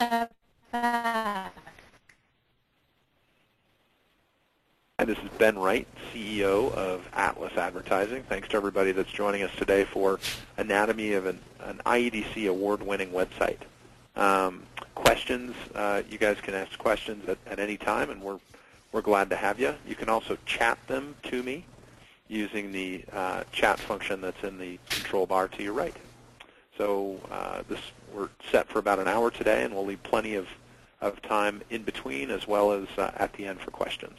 Hi, this is Ben Wright, CEO of Atlas Advertising. Thanks to everybody that's joining us today for Anatomy of an IEDC award-winning website. Questions, you guys can ask questions at any time, and we're glad to have you. You can also chat them to me using the chat function that's in the control bar to your right. So we're set for about an hour today, and we'll leave plenty of time in between as well as at the end for questions.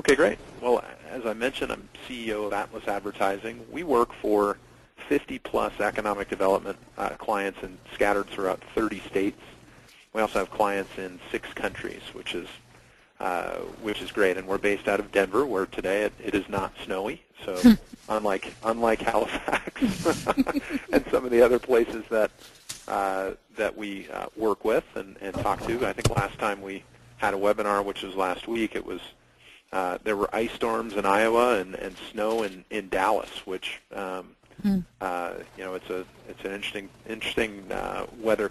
Okay, great. Well, as I mentioned, I'm CEO of Atlas Advertising. We work for 50-plus economic development clients and scattered throughout 30 states. We also have clients in 6 countries, which is great, and we're based out of Denver, where today it is not snowy. So unlike Halifax and some of the other places that we work with and talk to, I think last time we had a webinar, which was last week, it was there were ice storms in Iowa and snow in Dallas, which you know, it's an interesting weather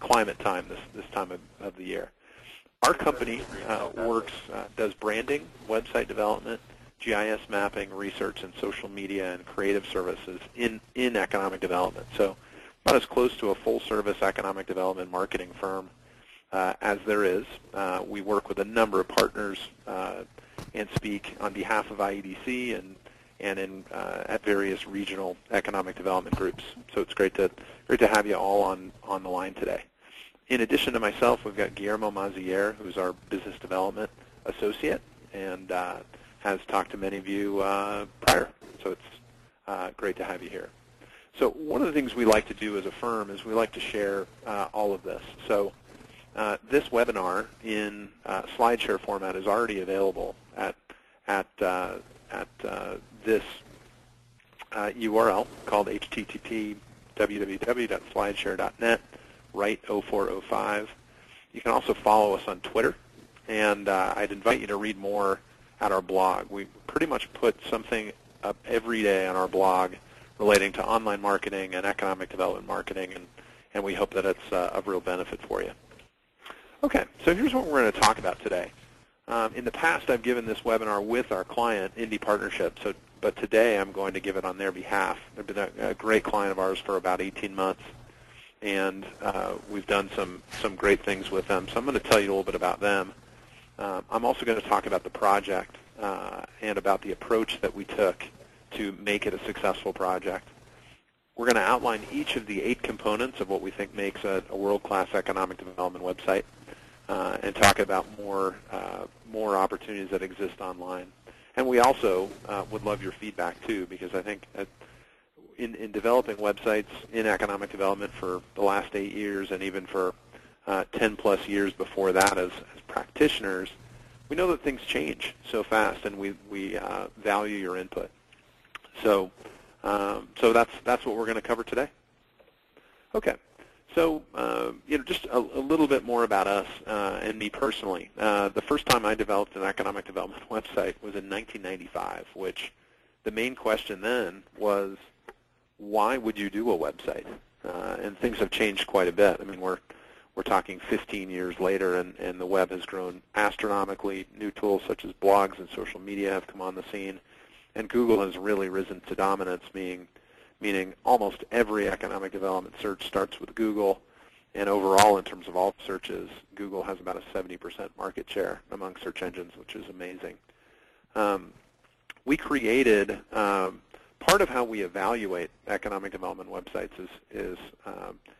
climate time this time of the year. Our company does branding, website development, GIS mapping, research, and social media and creative services in economic development. So about as close to a full-service economic development marketing firm as there is. We work with a number of partners and speak on behalf of IEDC and at various regional economic development groups. So it's great to have you all on the line today. In addition to myself, we've got Guillermo Mazier, who's our business development associate and has talked to many of you prior. So it's great to have you here. So one of the things we like to do as a firm is we like to share all of this. So this webinar in SlideShare format is already available at this URL called http://www.slideshare.net/write0405. You can also follow us on Twitter, and I'd invite you to read more at our blog. We pretty much put something up every day on our blog relating to online marketing and economic development marketing, and we hope that it's of real benefit for you. Okay, so here's what we're going to talk about today. In the past, I've given this webinar with our client, Indy Partnership, but today I'm going to give it on their behalf. They've been a great client of ours for about 18 months. And we've done some great things with them. So I'm going to tell you a little bit about them. I'm also going to talk about the project and about the approach that we took to make it a successful project. We're going to outline each of the 8 components of what we think makes a world-class economic development website and talk about more opportunities that exist online. And we also would love your feedback, too, because I think in developing websites in economic development for the last 8 years and even for 10-plus years before that as practitioners, we know that things change so fast, and we value your input. So that's what we're going to cover today. Okay. So you know, just a little bit more about us and me personally. The first time I developed an economic development website was in 1995, which the main question then was, why would you do a website? And things have changed quite a bit. I mean, we're talking 15 years later, and the web has grown astronomically. New tools such as blogs and social media have come on the scene, and Google has really risen to dominance, meaning almost every economic development search starts with Google, and overall in terms of all searches, Google has about a 70% market share among search engines, which is amazing. We created part of how we evaluate economic development websites is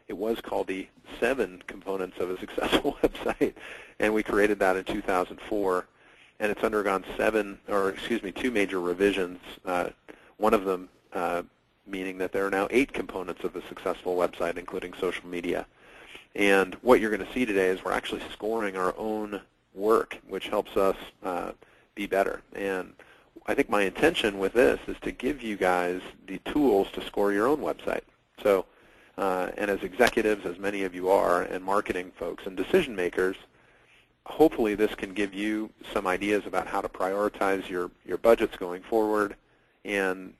it was called the 7 components of a successful website, and we created that in 2004, and it's undergone 2 major revisions. One of them meaning that there are now 8 components of a successful website, including social media. And what you're going to see today is we're actually scoring our own work, which helps us be better. And I think my intention with this is to give you guys the tools to score your own website. So, and as executives, as many of you are, and marketing folks and decision makers, hopefully this can give you some ideas about how to prioritize your budgets going forward, and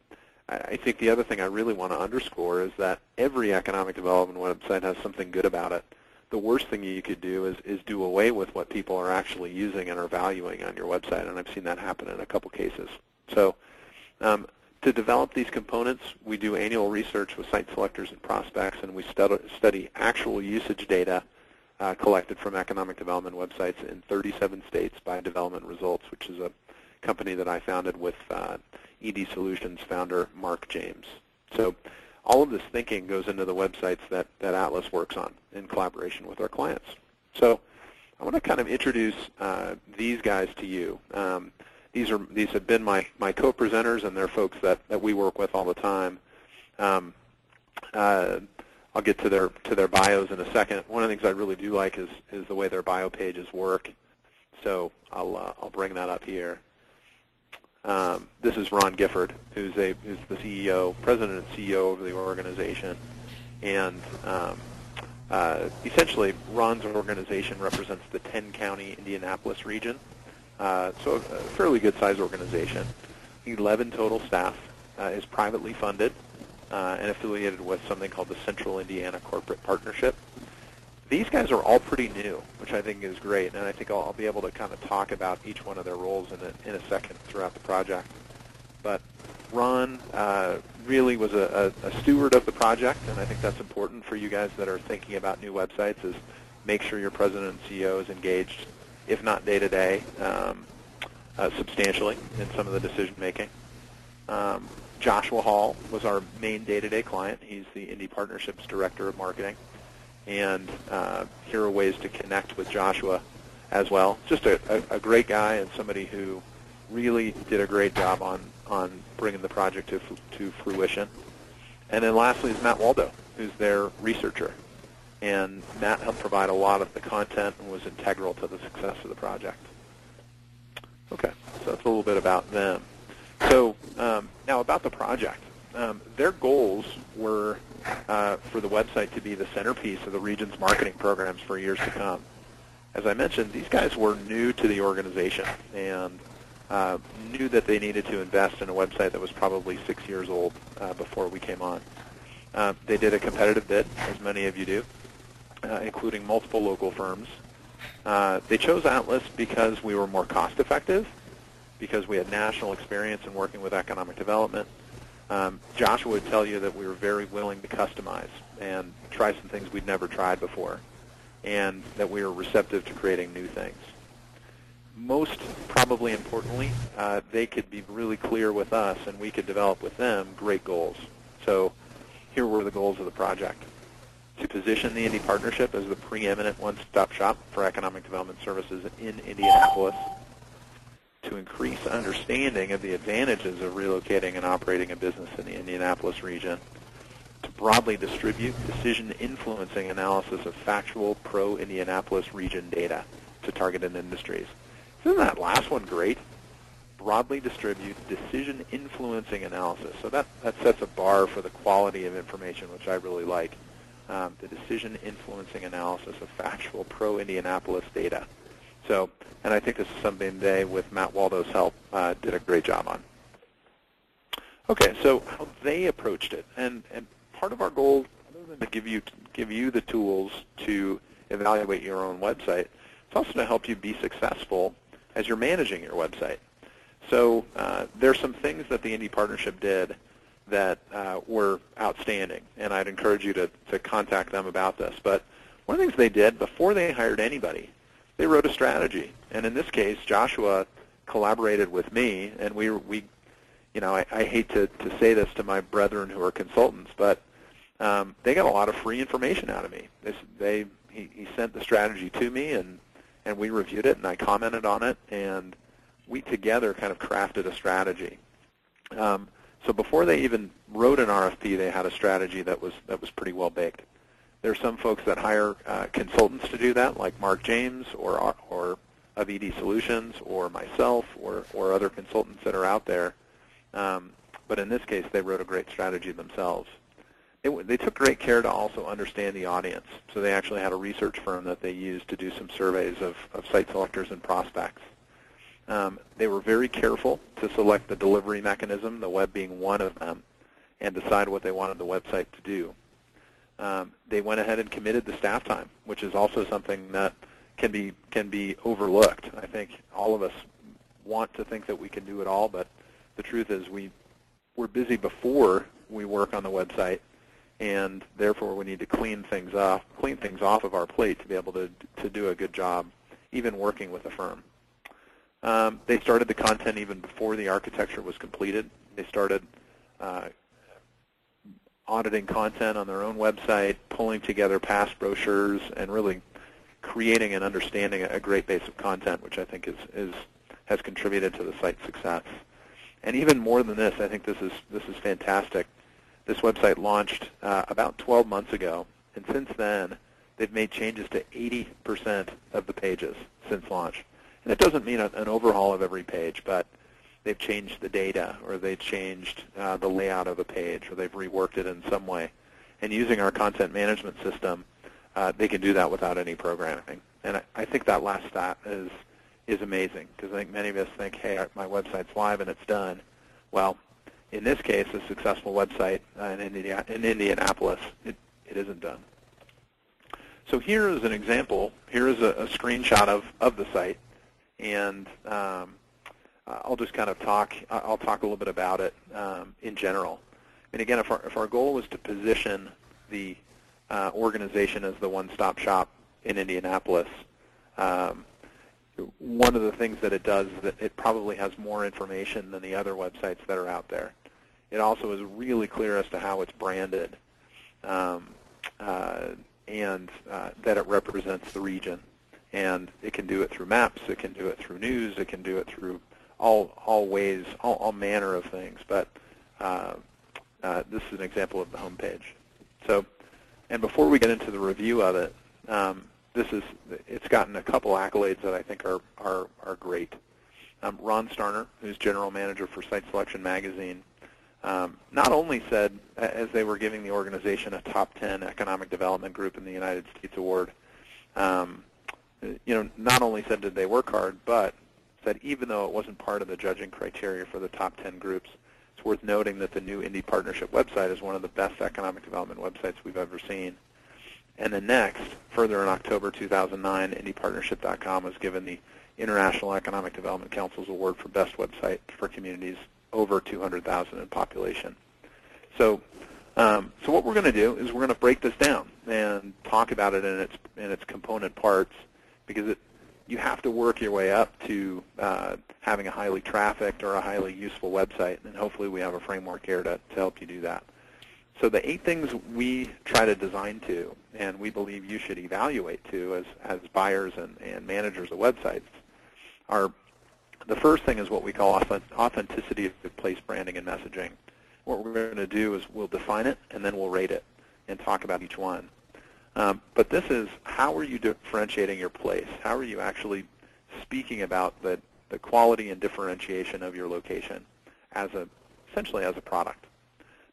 I think the other thing I really want to underscore is that every economic development website has something good about it. The worst thing you could do is do away with what people are actually using and are valuing on your website, and I've seen that happen in a couple cases. So to develop these components, we do annual research with site selectors and prospects, and we study actual usage data collected from economic development websites in 37 states by Development Results, which is a company that I founded with ED Solutions founder Mark James. So all of this thinking goes into the websites that Atlas works on in collaboration with our clients. So I want to kind of introduce these guys to you. These have been my co-presenters, and they're folks that we work with all the time. I'll get to their bios in a second. One of the things I really do like is the way their bio pages work. So I'll bring that up here. This is Ron Gifford, who's the CEO, president and CEO of the organization, and essentially Ron's organization represents the 10-county Indianapolis region, so a fairly good-sized organization. 11 total staff, is privately funded and affiliated with something called the Central Indiana Corporate Partnership. These guys are all pretty new, which I think is great, and I think I'll be able to kind of talk about each one of their roles in a second throughout the project. But Ron really was a steward of the project, and I think that's important for you guys that are thinking about new websites, is make sure your president and CEO is engaged, if not day-to-day, substantially in some of the decision-making. Joshua Hall was our main day-to-day client. He's the Indy Partnership's Director of Marketing. And here are ways to connect with Joshua as well. Just a great guy and somebody who really did a great job on bringing the project to fruition. And then lastly is Matt Waldo, who's their researcher. And Matt helped provide a lot of the content and was integral to the success of the project. Okay, so that's a little bit about them. So now about the project. Their goals were for the website to be the centerpiece of the region's marketing programs for years to come. As I mentioned, these guys were new to the organization and knew that they needed to invest in a website that was probably 6 years old before we came on. They did a competitive bid, as many of you do, including multiple local firms. They chose Atlas because we were more cost-effective, because we had national experience in working with economic development. Joshua would tell you that we were very willing to customize and try some things we'd never tried before, and that we were receptive to creating new things. Most probably importantly, they could be really clear with us, and we could develop with them great goals. So here were the goals of the project: to position the Indy Partnership as the preeminent one-stop shop for economic development services in Indianapolis, to increase understanding of the advantages of relocating and operating a business in the Indianapolis region, to broadly distribute decision-influencing analysis of factual pro-Indianapolis region data to targeted industries. Isn't that last one great? Broadly distribute decision-influencing analysis. So that sets a bar for the quality of information, which I really like. The decision-influencing analysis of factual pro-Indianapolis data. So, and I think this is something they, with Matt Waldo's help, did a great job on. Okay, so how they approached it, and part of our goal, other than to give you the tools to evaluate your own website, it's also to help you be successful as you're managing your website. So there's some things that the Indy Partnership did that were outstanding, and I'd encourage you to contact them about this. But one of the things they did before they hired anybody, they wrote a strategy, and in this case, Joshua collaborated with me, and we you know, I hate to say this to my brethren who are consultants, but they got a lot of free information out of me. He sent the strategy to me, and we reviewed it, and I commented on it, and we together kind of crafted a strategy. So before they even wrote an RFP, they had a strategy that was pretty well baked. There are some folks that hire consultants to do that, like Mark James or AVID Solutions or myself or other consultants that are out there. But in this case, they wrote a great strategy themselves. They took great care to also understand the audience. So they actually had a research firm that they used to do some surveys of site selectors and prospects. They were very careful to select the delivery mechanism, the web being one of them, and decide what they wanted the website to do. They went ahead and committed the staff time, which is also something that can be overlooked. I think all of us want to think that we can do it all, but the truth is we're busy before we work on the website, and therefore we need to clean things off of our plate to be able to do a good job, even working with a firm. They started the content even before the architecture was completed. They started auditing content on their own website, pulling together past brochures, and really creating and understanding a great base of content, which I think has contributed to the site's success. And even more than this, I think this is fantastic. This website launched about 12 months ago, and since then, they've made changes to 80% of the pages since launch. And it doesn't mean an overhaul of every page, but they've changed the data, or they've changed the layout of a page, or they've reworked it in some way. And using our content management system, they can do that without any programming. And I think that last stat is amazing, because I think many of us think, hey, my website's live and it's done. Well, in this case, a successful website in Indianapolis, it isn't done. So here is an example. Here is a screenshot of the site, and I'll just kind of talk a little bit about it in general. And again, if our goal was to position the organization as the one-stop shop in Indianapolis, one of the things that it does is that it probably has more information than the other websites that are out there. It also is really clear as to how it's branded, and that it represents the region. And it can do it through maps, it can do it through news, it can do it through all manner of things. But this is an example of the homepage. So, and before we get into the review of it, it's gotten a couple accolades that I think are great. Ron Starner, who's general manager for Site Selection Magazine, not only said, as they were giving the organization a top 10 economic development group in the United States award, not only said did they work hard, but said even though it wasn't part of the judging criteria for the top 10 groups, it's worth noting that the new Indy Partnership website is one of the best economic development websites we've ever seen. And then next, further in October 2009, IndyPartnership.com was given the International Economic Development Council's award for best website for communities over 200,000 in population. So what we're going to do is we're going to break this down and talk about it in its component parts, because you have to work your way up to having a highly trafficked or a highly useful website, and hopefully we have a framework here to help you do that. So the 8 things we try to design to, and we believe you should evaluate to as buyers and managers of websites, are the first thing is what we call authenticity of place branding and messaging. What we're going to do is we'll define it, and then we'll rate it and talk about each one. But this is, how are you differentiating your place? How are you actually speaking about the quality and differentiation of your location essentially as a product?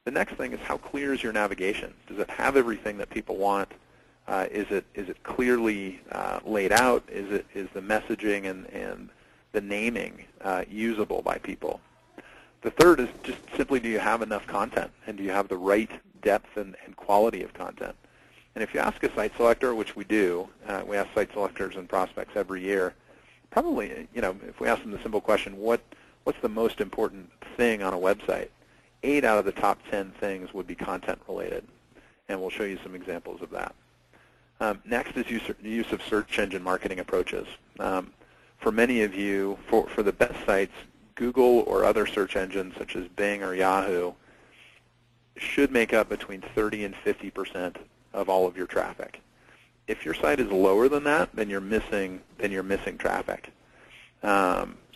The next thing is, how clear is your navigation? Does it have everything that people want? Is it clearly laid out? Is the messaging and the naming usable by people? The third is just simply, do you have enough content, and do you have the right depth and quality of content? And if you ask a site selector, which we do, we ask site selectors and prospects every year, probably, if we ask them the simple question, what's the most important thing on a website? 8 out of the top 10 things would be content related, and we'll show you some examples of that. Next is use of search engine marketing approaches. For many of you, for the best sites, Google or other search engines such as Bing or Yahoo should make up between 30 and 50% of all of your traffic. If your site is lower than that, then you're missing traffic.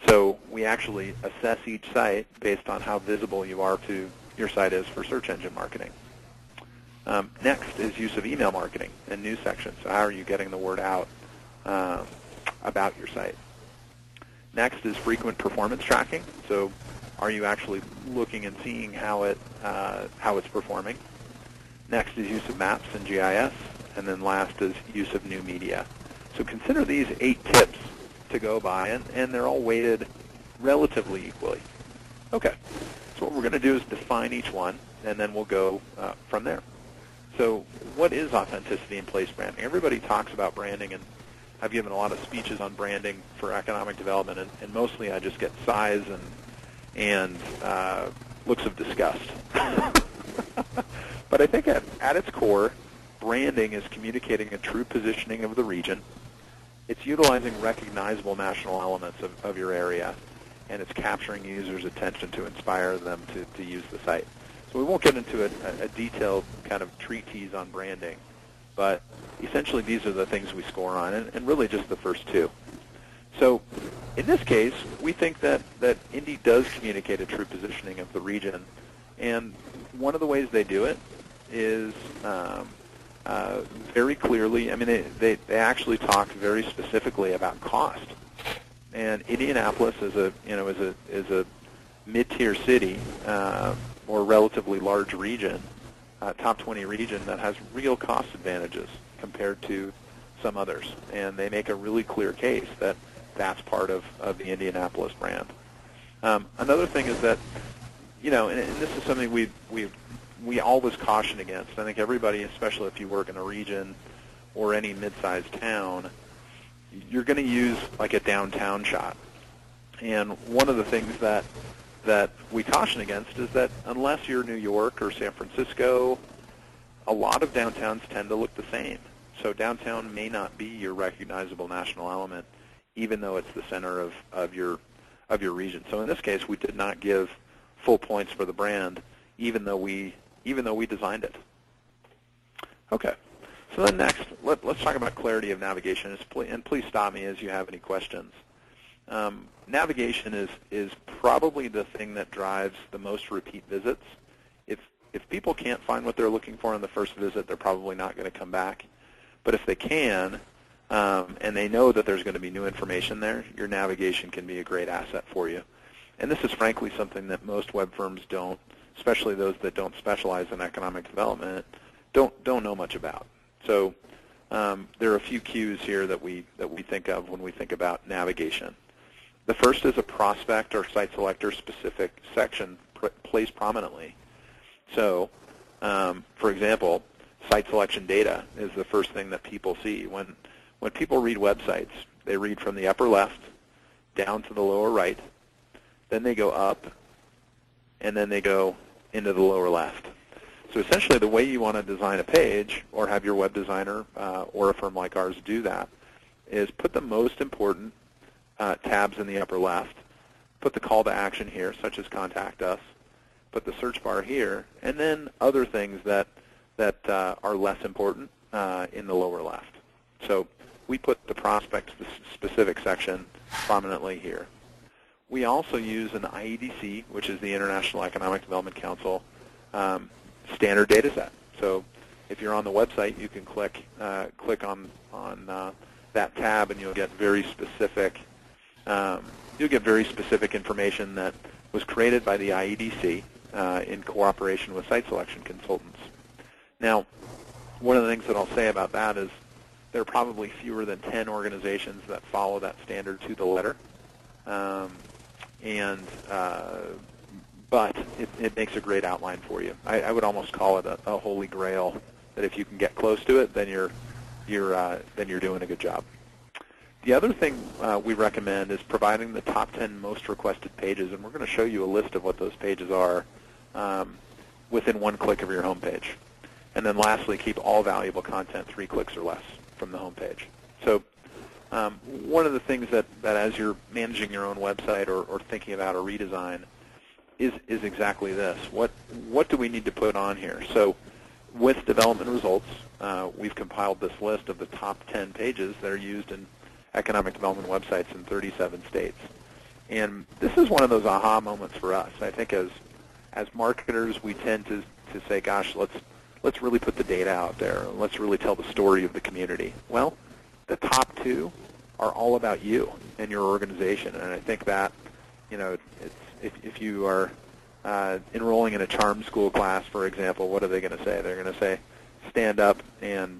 So we actually assess each site based on how visible your site is for search engine marketing. Next is use of email marketing and news sections. So how are you getting the word out about your site? Next is frequent performance tracking. So are you actually looking and seeing how it's performing? Next is use of maps and GIS. And then last is use of new media. So consider these 8 tips to go by, and they're all weighted relatively equally. Okay, so what we're going to do is define each one, and then we'll go from there. So what is authenticity in place branding? Everybody talks about branding, and I've given a lot of speeches on branding for economic development, and mostly I just get sighs and looks of disgust. But I think at its core, branding is communicating a true positioning of the region. It's utilizing recognizable national elements of your area, and it's capturing users' attention to inspire them to use the site. So we won't get into a detailed kind of treatise on branding, but essentially these are the things we score on, and really just the first two. So in this case, we think that Indy does communicate a true positioning of the region, and one of the ways they do it is very clearly, I mean, they actually talk very specifically about cost. And Indianapolis is a mid-tier city or relatively large region, top 20 region that has real cost advantages compared to some others. And they make a really clear case that that's part of the Indianapolis brand. Another thing is that, you know, and this is something we always caution against. I think everybody, especially if you work in a region or any mid-sized town, you're going to use like a downtown shot. And one of the things that we caution against is that unless you're New York or San Francisco, a lot of downtowns tend to look the same. So downtown may not be your recognizable national element, even though it's the center of your region. So in this case, we did not give full points for the brand, even though we designed it. Okay. So then next, let's talk about clarity of navigation. And please stop me as you have any questions. Navigation is probably the thing that drives the most repeat visits. If people can't find what they're looking for on the first visit, they're probably not going to come back. But if they can, and they know that there's going to be new information there, your navigation can be a great asset for you. And this is frankly something that most web firms don't, especially those that don't specialize in economic development, don't know much about. So there are a few cues here that we think of when we think about navigation. The first is a prospect or site selector specific section placed prominently. So for example, site selection data is the first thing that people see. When people read websites, they read from the upper left down to the lower right, then they go up, and then they go into the lower left. So essentially the way you want to design a page or have your web designer or a firm like ours do that is put the most important tabs in the upper left, put the call to action here, such as contact us, put the search bar here, and then other things that are less important in the lower left. So we put the prospect specific section prominently here. We also use an IEDC, which is the International Economic Development Council, standard data set. So if you're on the website, you can click on that tab, and you'll get very specific. You'll get very specific information that was created by the IEDC in cooperation with site selection consultants. Now, one of the things that I'll say about that is there are probably fewer than 10 organizations that follow that standard to the letter. But it makes a great outline for you. I would almost call it a holy grail, that if you can get close to it, then you're doing a good job. The other thing we recommend is providing the top 10 most requested pages, and we're going to show you a list of what those pages are within one click of your home page. And then lastly, keep all valuable content 3 clicks or less from the home page. So one of the things that as you're managing your own website or thinking about a redesign is exactly this. What do we need to put on here? So with Development Results, we've compiled this list of the top 10 pages that are used in economic development websites in 37 states. And this is one of those aha moments for us. I think as marketers, we tend to say, gosh, let's really put the data out there. Let's really tell the story of the community. Well, the top 2 are all about you and your organization, and I think that, you know, it's, if you are enrolling in a charm school class, for example, what are they going to say? They're going to say, stand up and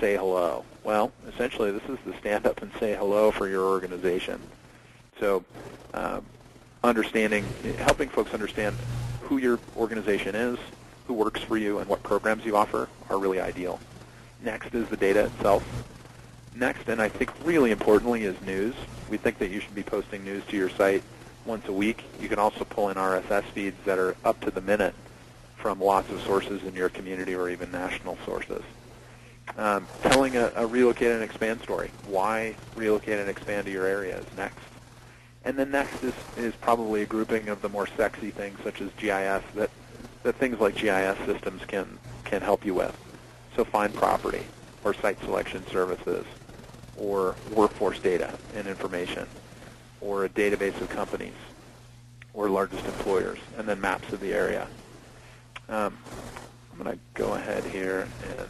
say hello. Well, essentially, this is the stand up and say hello for your organization. So, helping folks understand who your organization is, who works for you and what programs you offer are really ideal. Next is the data itself. Next, and I think really importantly, is news. We think that you should be posting news to your site once a week. You can also pull in RSS feeds that are up to the minute from lots of sources in your community or even national sources. Telling a relocate and expand story. Why relocate and expand to your area is next. And then next is probably a grouping of the more sexy things such as GIS that things like GIS systems can help you with. So find property or site selection services or workforce data and information or a database of companies or largest employers, and then maps of the area. I'm going to go ahead here and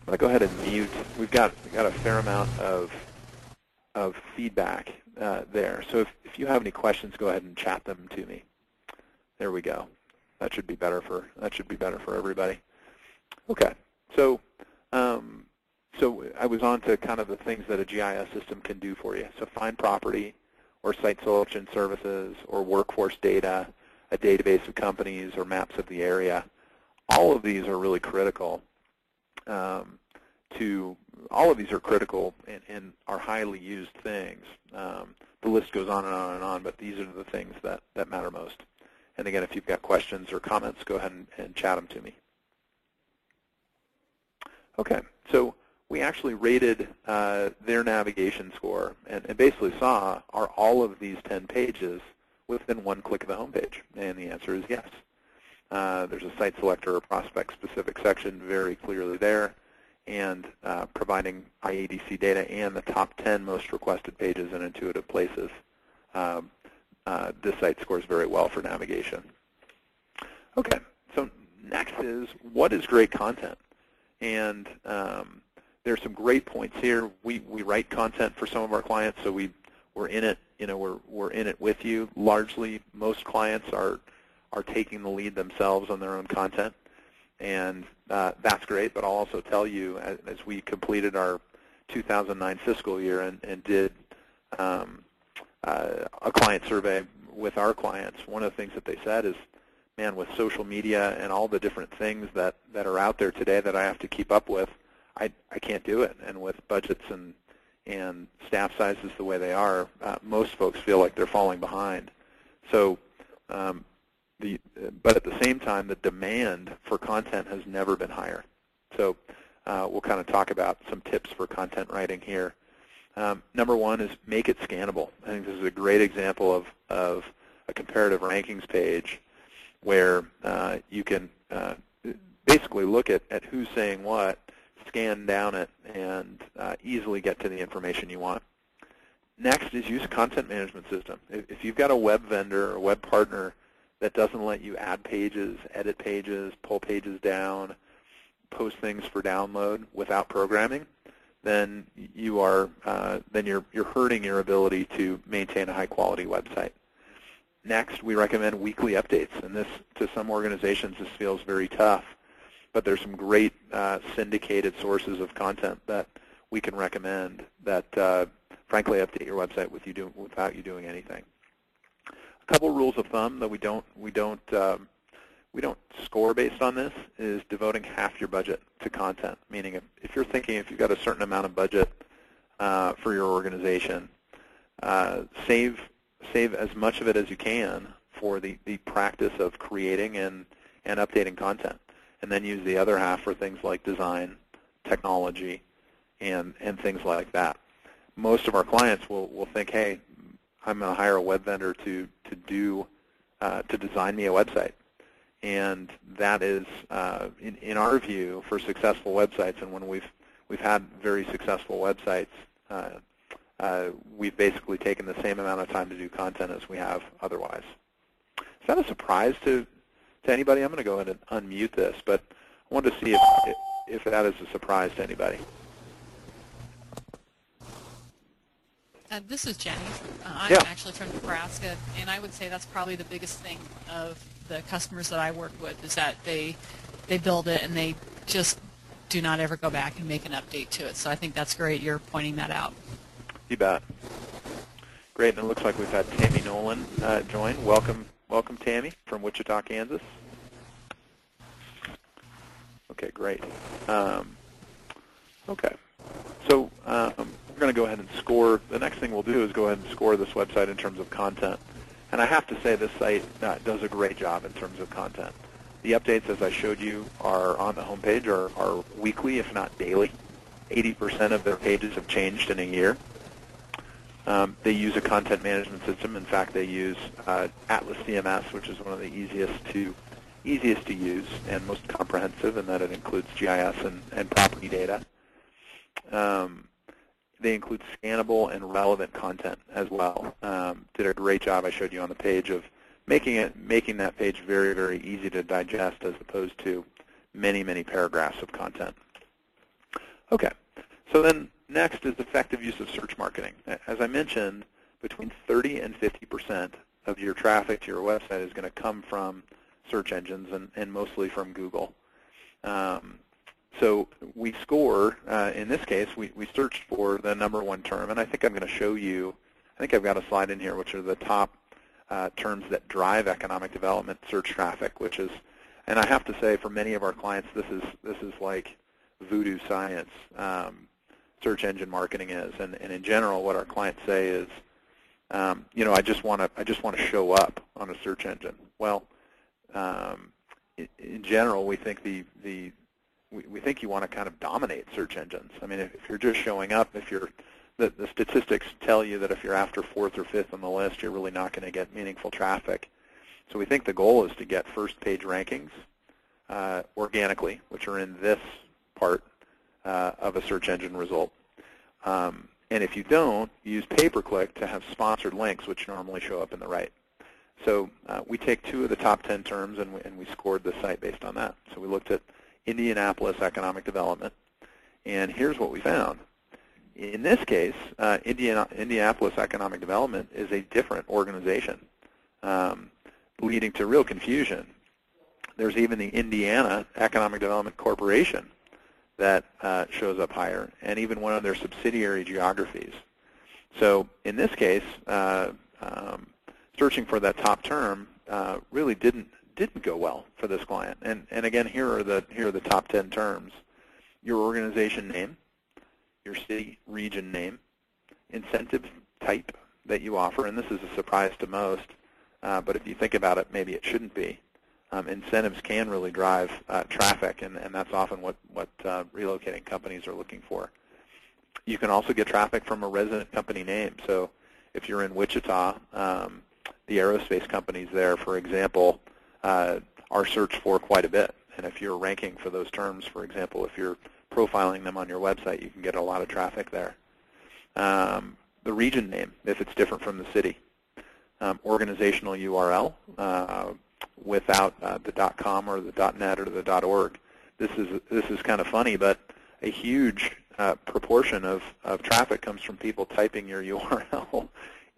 I'm going to go ahead and mute. We've got a fair amount of feedback there. So if you have any questions, go ahead and chat them to me. There we go. That should be better for everybody. Okay. So I was on to kind of the things that a GIS system can do for you. So find property or site selection services or workforce data, a database of companies or maps of the area. All of these are really critical. All of these are critical and are highly used things. The list goes on and on and on, but these are the things that matter most. And again, if you've got questions or comments, go ahead and chat them to me. Okay, so we actually rated their navigation score and basically saw, are all of these 10 pages within one click of the home page? And the answer is yes. There's a site selector or prospect-specific section very clearly there, and providing IEDC data and the top 10 most requested pages in intuitive places. This site scores very well for navigation. Okay, so next is, what is great content? And there's some great points here. We write content for some of our clients, so we're in it. You know, we're in it with you. Largely, most clients are taking the lead themselves on their own content, and that's great, but I'll also tell you, as we completed our 2009 fiscal year and did a client survey with our clients, one of the things that they said is, man, with social media and all the different things that are out there today that I have to keep up with, I can't do it. And with budgets and staff sizes the way they are, most folks feel like they're falling behind. So but at the same time, the demand for content has never been higher. So we'll kind of talk about some tips for content writing here. Number one is make it scannable. I think this is a great example of a comparative rankings page where you can basically look at who's saying what, scan down it, and easily get to the information you want. Next is use a content management system. If you've got a web vendor or web partner that doesn't let you add pages, edit pages, pull pages down, post things for download without programming, then you are you're hurting your ability to maintain a high-quality website. Next, we recommend weekly updates, and this to some organizations this feels very tough, but there's some great syndicated sources of content that we can recommend that frankly update your website without you doing anything. A couple rules of thumb that we don't score based on this is devoting half your budget to content. Meaning, if you're thinking if you've got a certain amount of budget for your organization, save as much of it as you can for the practice of creating and updating content, and then use the other half for things like design, technology, and things like that. Most of our clients will think, hey, I'm going to hire a web vendor to design me a website, and that is in our view for successful websites. And when we've had very successful websites, we've basically taken the same amount of time to do content as we have otherwise. Is that a surprise to anybody? I'm going to go ahead and unmute this, but I wanted to see if that is a surprise to anybody. This is Jenny. I'm actually from Nebraska, and I would say that's probably the biggest thing of the customers that I work with is that they build it and they just do not ever go back and make an update to it. So I think that's great. You're pointing that out. You bet. Great, and it looks like we've had Tammy Nolan join. Welcome, Tammy from Wichita, Kansas. Okay, great. Okay. So we're going to go ahead and score. The next thing we'll do is go ahead and score this website in terms of content. And I have to say this site does a great job in terms of content. The updates, as I showed you, are on the homepage, are weekly, if not daily. 80% of their pages have changed in a year. They use a content management system. In fact, they use Atlas CMS, which is one of the easiest to use and most comprehensive, in that it includes GIS and property data. They include scannable and relevant content as well. Did a great job, I showed you on the page, of making that page very, very easy to digest as opposed to many, many paragraphs of content. Okay, so then next is effective use of search marketing. As I mentioned, between 30 and 50% of your traffic to your website is going to come from search engines and mostly from Google. So we score, in this case, we searched for the #1 term, and I think I'm going to show you, I think I've got a slide in here, which are the top terms that drive economic development search traffic, which is, and I have to say for many of our clients, this is like voodoo science, search engine marketing is. And in general, what our clients say is, you know, I just want to show up on a search engine. Well, in general, we think we think you want to kind of dominate search engines. I mean, if you're just showing up, if you're, the statistics tell you that if you're after 4th or 5th on the list, you're really not going to get meaningful traffic. So we think the goal is to get first page rankings organically, which are in this part of a search engine result. And if you don't, use pay-per-click to have sponsored links, which normally show up in the right. So we take 2 of the top 10 terms, and we scored the site based on that. So we looked at Indianapolis economic development, and here's what we found. In this case, Indianapolis economic development is a different organization, leading to real confusion. There's even the Indiana Economic Development Corporation that shows up higher, and even one of their subsidiary geographies. So in this case, searching for that top term really didn't go well for this client. And again, here are the top 10 terms: your organization name, your city region name, incentive type that you offer, and this is a surprise to most, but if you think about it, maybe it shouldn't be. Incentives can really drive traffic, and that's often what relocating companies are looking for. You can also get traffic from a resident company name. So if you're in Wichita, the aerospace companies there, for example, are searched for quite a bit. And if you're ranking for those terms, for example, if you're profiling them on your website, you can get a lot of traffic there. The region name, if it's different from the city. Organizational URL without the .com or the .net or the .org. This is kind of funny, but a huge proportion of traffic comes from people typing your URL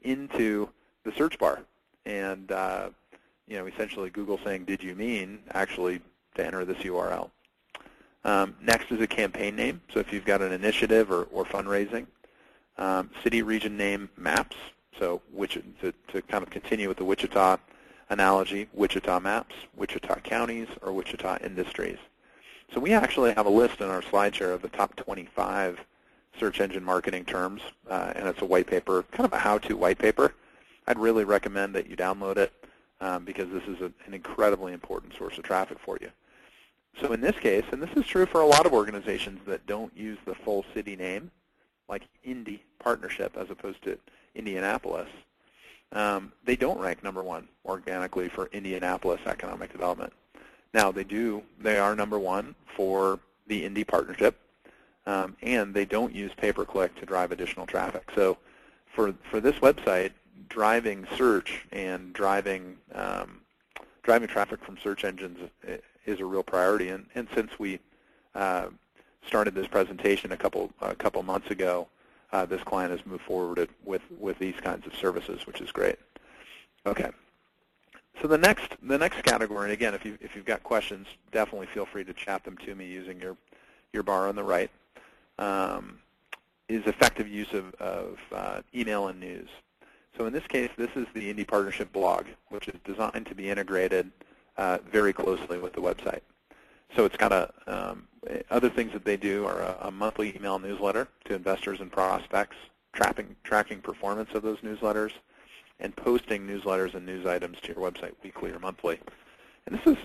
into the search bar. And you know, essentially Google saying, did you mean actually to enter this URL? Next is a campaign name. So if you've got an initiative or fundraising. City region name maps. So to kind of continue with the Wichita analogy, Wichita maps, Wichita counties, or Wichita industries. So we actually have a list in our SlideShare of the top 25 search engine marketing terms, and it's a white paper, kind of a how-to white paper. I'd really recommend that you download it because this is an incredibly important source of traffic for you. So in this case, and this is true for a lot of organizations that don't use the full city name, like Indy Partnership as opposed to Indianapolis, they don't rank #1 organically for Indianapolis economic development. Now they do, they are #1 for the Indy Partnership, and they don't use pay-per-click to drive additional traffic. So for this website, driving search and driving traffic from search engines is a real priority. And since we started this presentation a couple months ago, this client has moved forward with these kinds of services, which is great. Okay. So the next category, and again, if you've got questions, definitely feel free to chat them to me using your bar on the right, is effective use of email and news. So in this case, this is the Indy Partnership blog, which is designed to be integrated very closely with the website. So it's got a other things that they do are a monthly email newsletter to investors and prospects, tracking performance of those newsletters, and posting newsletters and news items to your website weekly or monthly. And this is,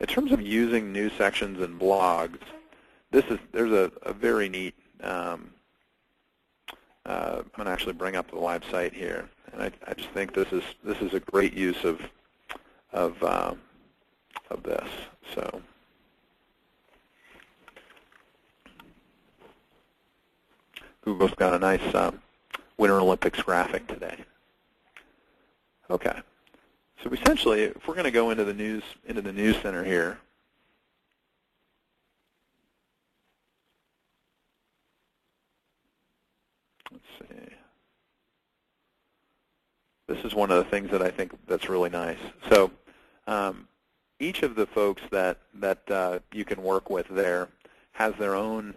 in terms of using news sections and blogs, this is, there's a very neat, I'm going to actually bring up the live site here, and I just think this is a great use of this. So. Google's got a nice Winter Olympics graphic today. Okay, so essentially, if we're going to go into the news center here, let's see. This is one of the things that I think that's really nice. So each of the folks that you can work with there has their own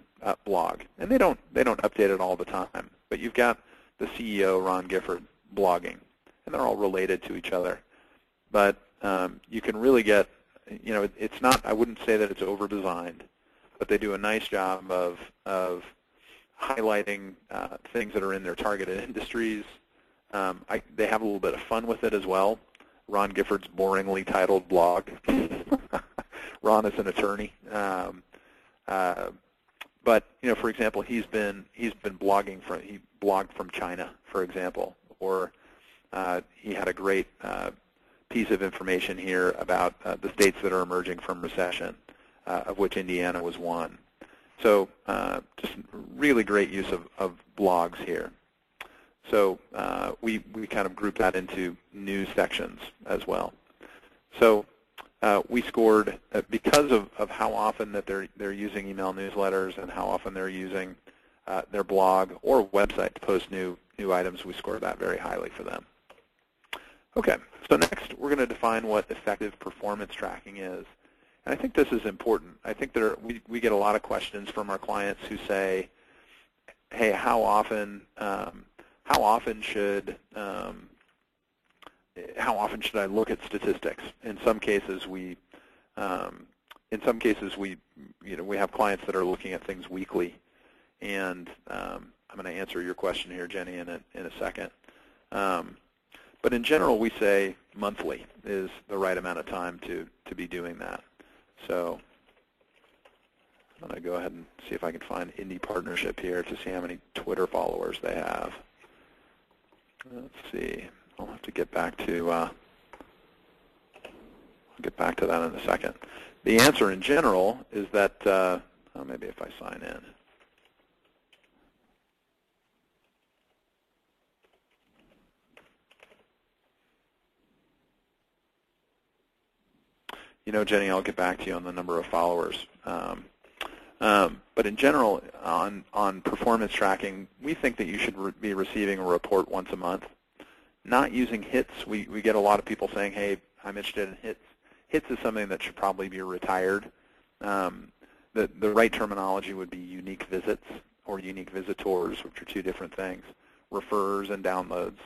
blog, and they don't update it all the time. But you've got the CEO, Ron Gifford, blogging, and they're all related to each other. But you can really get, you know, it's not, I wouldn't say that it's over-designed, but they do a nice job of highlighting things that are in their targeted industries. They have a little bit of fun with it as well. Ron Gifford's boringly titled blog. Ron is an attorney. But you know, for example, he's been blogging from, he blogged from China, for example, or he had a great piece of information here about the states that are emerging from recession, of which Indiana was one. So just really great use of blogs here. So we kind of group that into news sections as well. So. We scored, because of how often that they're using email newsletters and how often they're using their blog or website to post new items, we scored that very highly for them. Okay, so next we're going to define what effective performance tracking is. And I think this is important. I think we get a lot of questions from our clients who say, hey, how often should I look at statistics? In some cases, we have clients that are looking at things weekly, and I'm going to answer your question here, Jenny, in a second. But in general, we say monthly is the right amount of time to be doing that. So I'm going to go ahead and see if I can find Indy Partnership here to see how many Twitter followers they have. Let's see. I'll have to get back to that in a second. The answer in general is that oh, maybe if I sign in. You know, Jenny, I'll get back to you on the number of followers. But in general, on performance tracking, we think that you should be receiving a report once a month. Not using hits, we get a lot of people saying, hey, I'm interested in hits. Hits is something that should probably be retired. The right terminology would be unique visits or unique visitors, which are two different things, refers and downloads.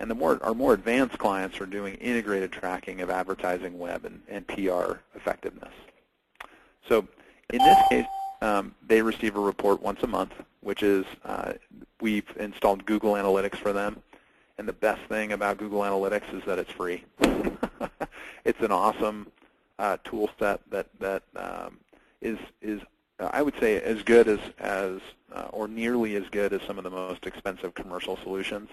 And our more advanced clients are doing integrated tracking of advertising, web, and PR effectiveness. So in this case, they receive a report once a month, which is we've installed Google Analytics for them. And the best thing about Google Analytics is that it's free. It's an awesome tool set that is I would say as good as or nearly as good as some of the most expensive commercial solutions.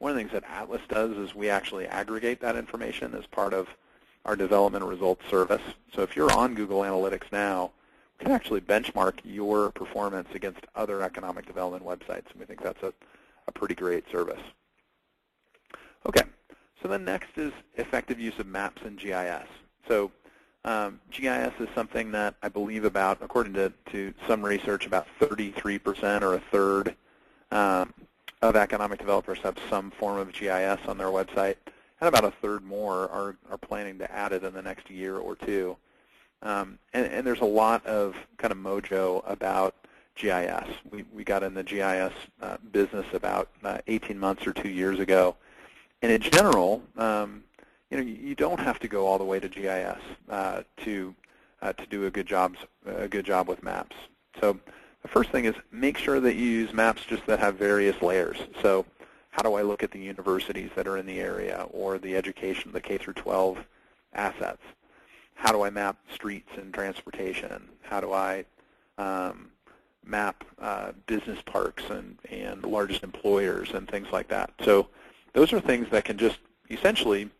One of the things that Atlas does is we actually aggregate that information as part of our Development Results service. So if you're on Google Analytics now, we can actually benchmark your performance against other economic development websites, and we think that's a pretty great service. Okay, so then next is effective use of maps and GIS. So GIS is something that I believe about, according to some research, about 33% or a third of economic developers have some form of GIS on their website, and about a third more are planning to add it in the next year or two. And there's a lot of kind of mojo about GIS. We got in the GIS business about 18 months or 2 years ago. And in general, you don't have to go all the way to GIS to do a good job with maps. So the first thing is make sure that you use maps just that have various layers. So how do I look at the universities that are in the area or the education, the K through 12 assets? How do I map streets and transportation? How do I map business parks and largest employers and things like that? So those are things that can just essentially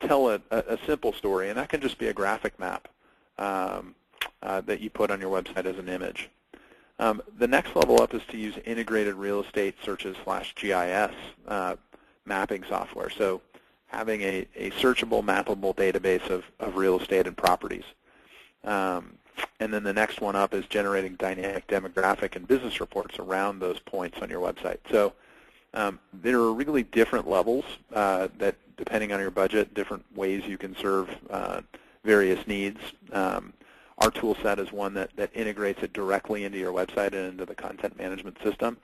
tell a simple story, and that can just be a graphic map that you put on your website as an image. The next level up is to use integrated real estate searches /GIS mapping software. So having a searchable, mappable database of real estate and properties. And then the next one up is generating dynamic demographic and business reports around those points on your website. So there are really different levels that, depending on your budget, different ways you can serve various needs. Our tool set is one that integrates it directly into your website and into the content management system,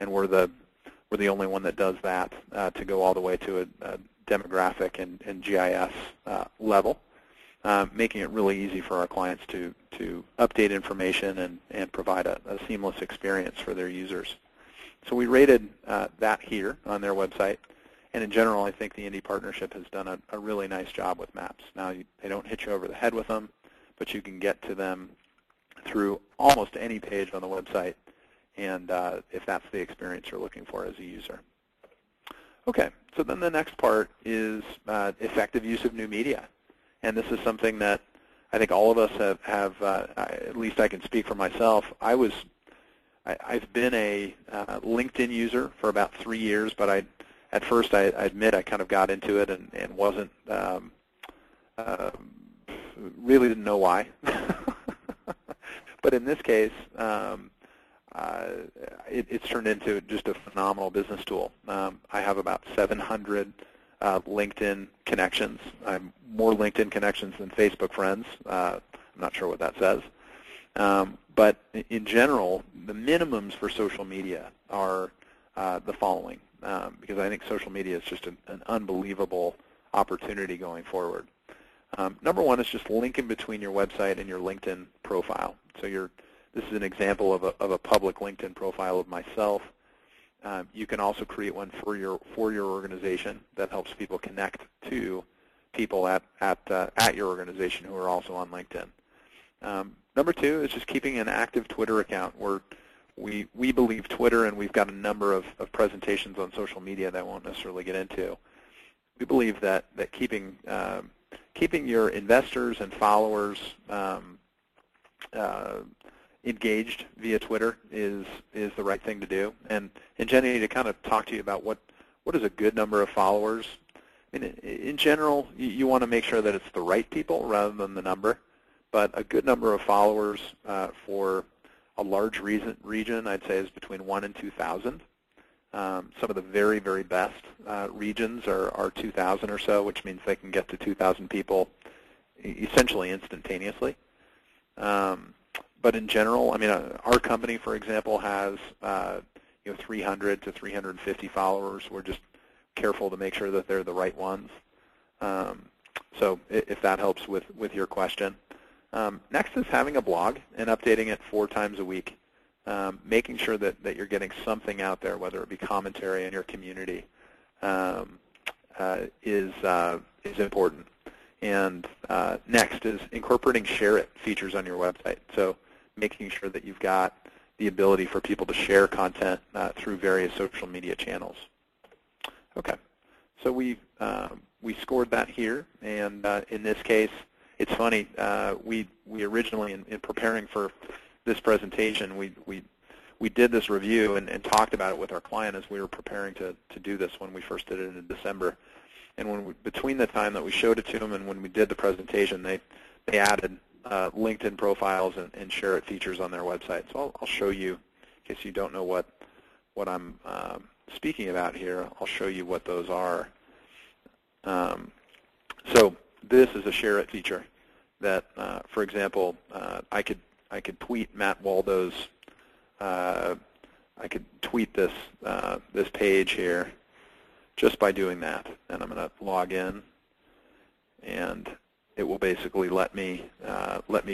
and we're the only one that does that to go all the way to a demographic and GIS level, making it really easy for our clients to update information and provide a seamless experience for their users. So we rated that here on their website, and in general I think the Indy Partnership has done a really nice job with maps. Now they don't hit you over the head with them, but you can get to them through almost any page on the website, and if that's the experience you're looking for as a user. Okay, so then the next part is effective use of new media, and this is something that I think all of us have at least I can speak for myself. I've been a LinkedIn user for about 3 years, but at first I admit I kind of got into it and wasn't really didn't know why. But in this case, it's turned into just a phenomenal business tool. I have about 700 LinkedIn connections. I have more LinkedIn connections than Facebook friends. I'm not sure what that says. But in general, the minimums for social media are the following, because I think social media is just an unbelievable opportunity going forward. Number one is just linking between your website and your LinkedIn profile. So this is an example of a public LinkedIn profile of myself. You can also create one for your organization that helps people connect to people at your organization who are also on LinkedIn. Number two is just keeping an active Twitter account. We believe Twitter, and we've got a number of presentations on social media that I won't necessarily get into. We believe that keeping your investors and followers engaged via Twitter is the right thing to do. And Jenny, to kind of talk to you about what is a good number of followers. I mean, in general, you want to make sure that it's the right people rather than the number. But a good number of followers for a large region, I'd say, is between 1 and 2,000. Some of the very, very best regions are 2,000 or so, which means they can get to 2,000 people essentially instantaneously. But in general, I mean, our company, for example, has 300 to 350 followers. We're just careful to make sure that they're the right ones. So if that helps with your question. Next is having a blog and updating it 4 times a week. Making sure that you're getting something out there, whether it be commentary in your community, is important. And next is incorporating share it features on your website. So making sure that you've got the ability for people to share content through various social media channels. Okay, so we scored that here, and in this case, it's funny. We originally in preparing for this presentation, we did this review and talked about it with our client as we were preparing to do this when we first did it in December. And between the time that we showed it to them and when we did the presentation, they added LinkedIn profiles and share it features on their website. So I'll show you, in case you don't know what I'm speaking about here, I'll show you what those are. So this is a share it feature that, for example, I could tweet Matt Waldo's. I could tweet this page here just by doing that, and I'm going to log in, and it will basically let me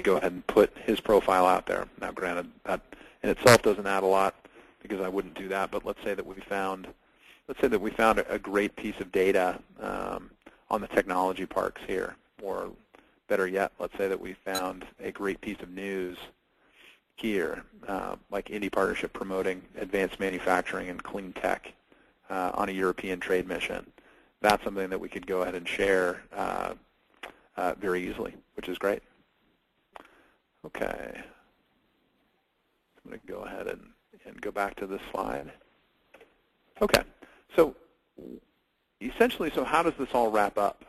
go ahead and put his profile out there. Now, granted, that in itself doesn't add a lot because I wouldn't do that. But let's say that we found, a great piece of data on the technology parks here, or better yet, let's say that we found a great piece of news here, like Indy Partnership promoting advanced manufacturing and clean tech on a European trade mission. That's something that we could go ahead and share very easily, which is great. Okay, I'm going to go ahead and, go back to this slide. Okay, so essentially, so how does this all wrap up?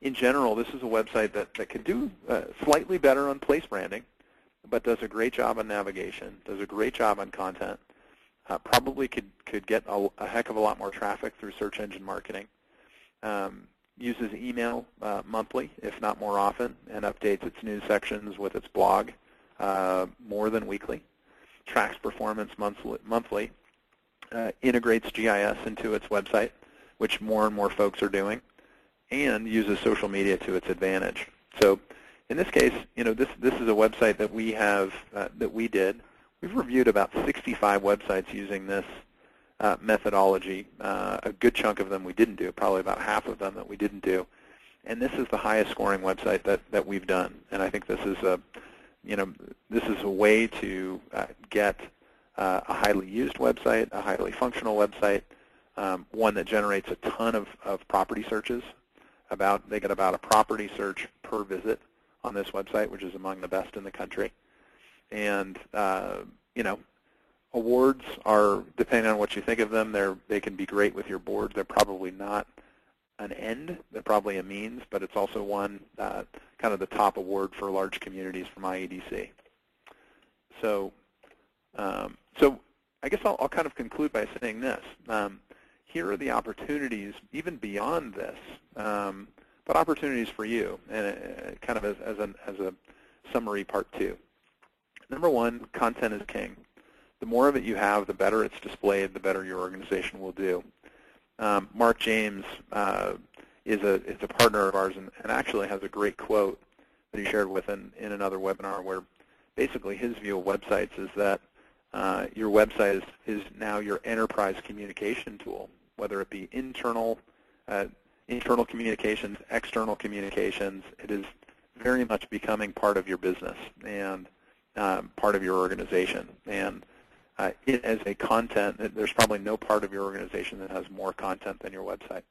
In general, this is a website that, could do slightly better on place branding, but does a great job on navigation, does a great job on content, probably could get a heck of a lot more traffic through search engine marketing. Uses email monthly, if not more often, and updates its news sections with its blog more than weekly. Tracks performance monthly. Integrates GIS into its website, which more and more folks are doing, and uses social media to its advantage. So, in this case, you know, this is a website that we have that we did. We've reviewed about 65 websites using this methodology, a good chunk of them we didn't do, probably about half of them that we didn't do, and this is the highest scoring website that, we've done. And I think this is a, you know, this is a way to get a highly used website, a highly functional website, one that generates a ton of, property searches. They get about a property search per visit on this website, which is among the best in the country, and you know. Awards are, depending on what you think of them, they can be great with your board. They're probably not an end. They're probably a means, but it's also one, kind of the top award for large communities from IEDC. So, so I guess I'll kind of conclude by saying this. Here are the opportunities, even beyond this, but opportunities for you, and kind of as a summary part two. Number one, content is king. The more of it you have, the better it's displayed, the better your organization will do. Mark James is a partner of ours, and actually has a great quote that he shared with in another webinar, where basically his view of websites is that your website is now your enterprise communication tool, whether it be internal communications, external communications. It is very much becoming part of your business and part of your organization. And as a content, there's probably no part of your organization that has more content than your website.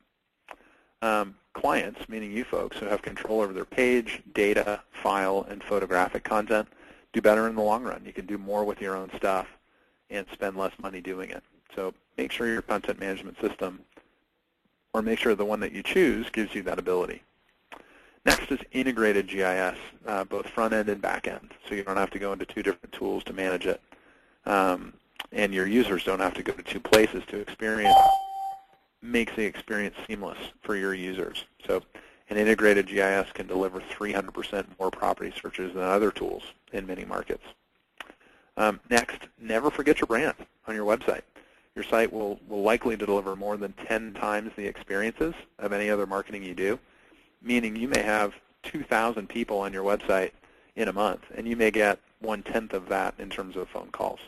Clients, meaning you folks who have control over their page, data, file, and photographic content, do better in the long run. You can do more with your own stuff and spend less money doing it. So make sure your content management system, or make sure the one that you choose, gives you that ability. Next is integrated GIS, both front-end and back-end, so you don't have to go into two different tools to manage it. And your users don't have to go to two places to experience, makes the experience seamless for your users. So an integrated GIS can deliver 300% more property searches than other tools in many markets. Next, never forget your brand on your website. Your site will likely deliver more than 10 times the experiences of any other marketing you do, meaning you may have 2,000 people on your website in a month, and you may get 1/10 of that in terms of phone calls.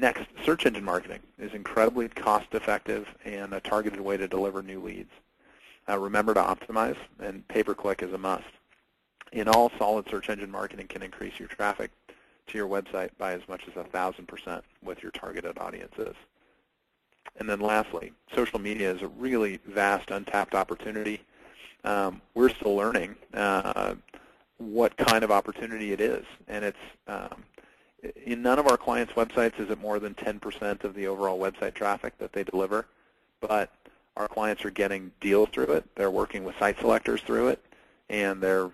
Next, search engine marketing is incredibly cost-effective and a targeted way to deliver new leads. Remember to optimize, and pay-per-click is a must. In all, solid search engine marketing can increase your traffic to your website by as much as 1,000% with your targeted audiences. And then lastly, social media is a really vast, untapped opportunity. We're still learning what kind of opportunity it is. And it's in none of our clients' websites is it more than 10% of the overall website traffic that they deliver. But our clients are getting deals through it. They're working with site selectors through it, and they're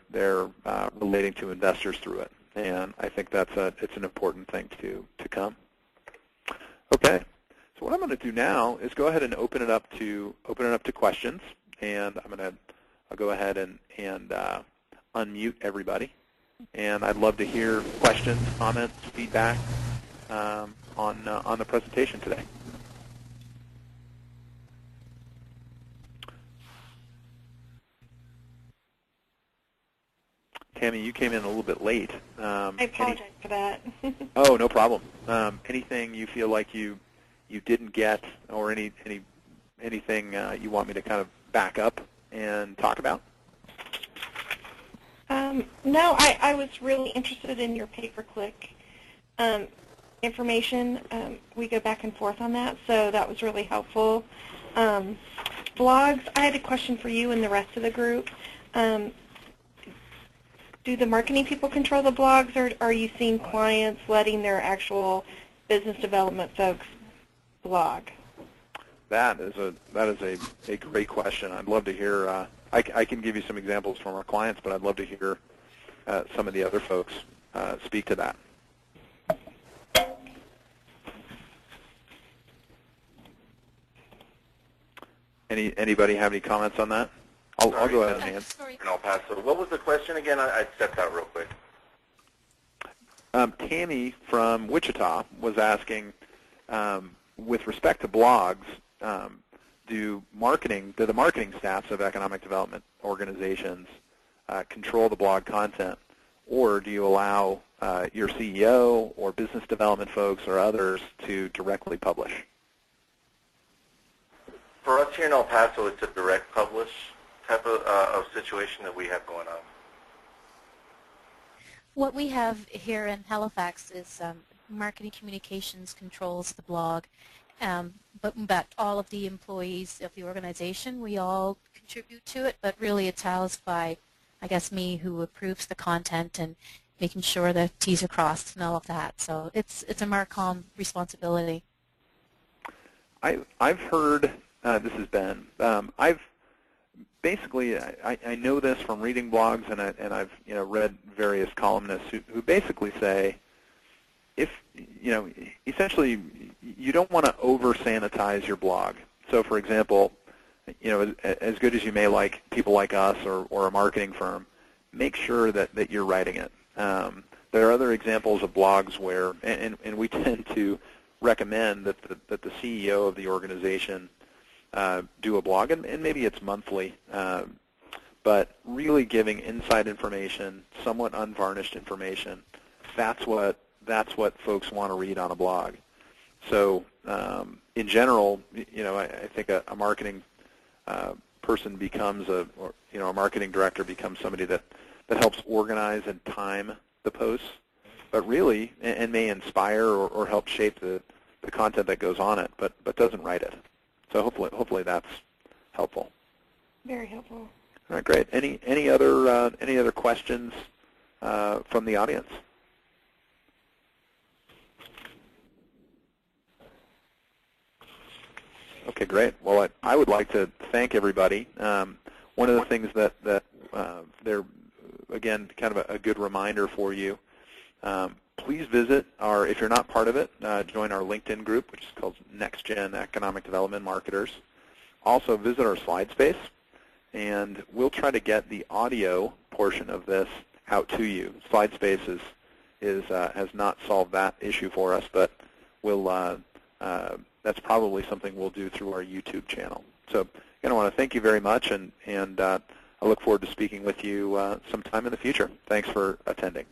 relating to investors through it. And I think it's an important thing to come. Okay. So what I'm going to do now is go ahead and open it up to questions, and I'll go ahead and unmute everybody, and I'd love to hear questions, comments, feedback on the presentation today. Tammy, you came in a little bit late. I apologize for that. Oh, no problem. Anything you feel like you didn't get, or anything you want me to kind of back up and talk about? No, I was really interested in your pay-per-click information. We go back and forth on that, so that was really helpful. Blogs, I had a question for you and the rest of the group. Do the marketing people control the blogs, or are you seeing clients letting their actual business development folks blog? That is a great question. I'd love to hear. I can give you some examples from our clients, but I'd love to hear some of the other folks speak to that. Anybody have any comments on that? I'll go ahead and answer. In El Paso, what was the question again? I stepped out real quick. Tammy from Wichita was asking, with respect to blogs, do the marketing staffs of economic development organizations control the blog content, or do you allow your CEO or business development folks or others to directly publish? For us here in El Paso, it's a direct publish type of situation that we have going on. What we have here in Halifax is marketing communications controls the blog, but all of the employees of the organization, we all contribute to it, but really it's housed by, I guess, me, who approves the content and making sure the T's are crossed and all of that. So it's a Marcom responsibility. I've heard. This is Ben. I know this from reading blogs, and I've read various columnists who basically say, if essentially, you don't want to over sanitize your blog. So, for example, as good as you may like people like us or a marketing firm, make sure that you're writing it. There are other examples of blogs where, and we tend to recommend that the CEO of the organization do a blog, and maybe it's monthly, but really giving inside information, somewhat unvarnished information, that's what folks want to read on a blog. So in general, I think a marketing person becomes a marketing director becomes somebody that helps organize and time the posts, but really and may inspire or help shape the content that goes on it, but doesn't write it. So hopefully that's helpful. Very helpful. All right, great. Any other questions from the audience? Okay, great. Well, I would like to thank everybody. One of the things that they're again kind of a good reminder for you. Please visit if you're not part of it, join our LinkedIn group, which is called Next Gen Economic Development Marketers. Also visit our slide space, and we'll try to get the audio portion of this out to you. Slide space has not solved that issue for us, but we'll that's probably something we'll do through our YouTube channel. So again, I want to thank you very much, and I look forward to speaking with you sometime in the future. Thanks for attending.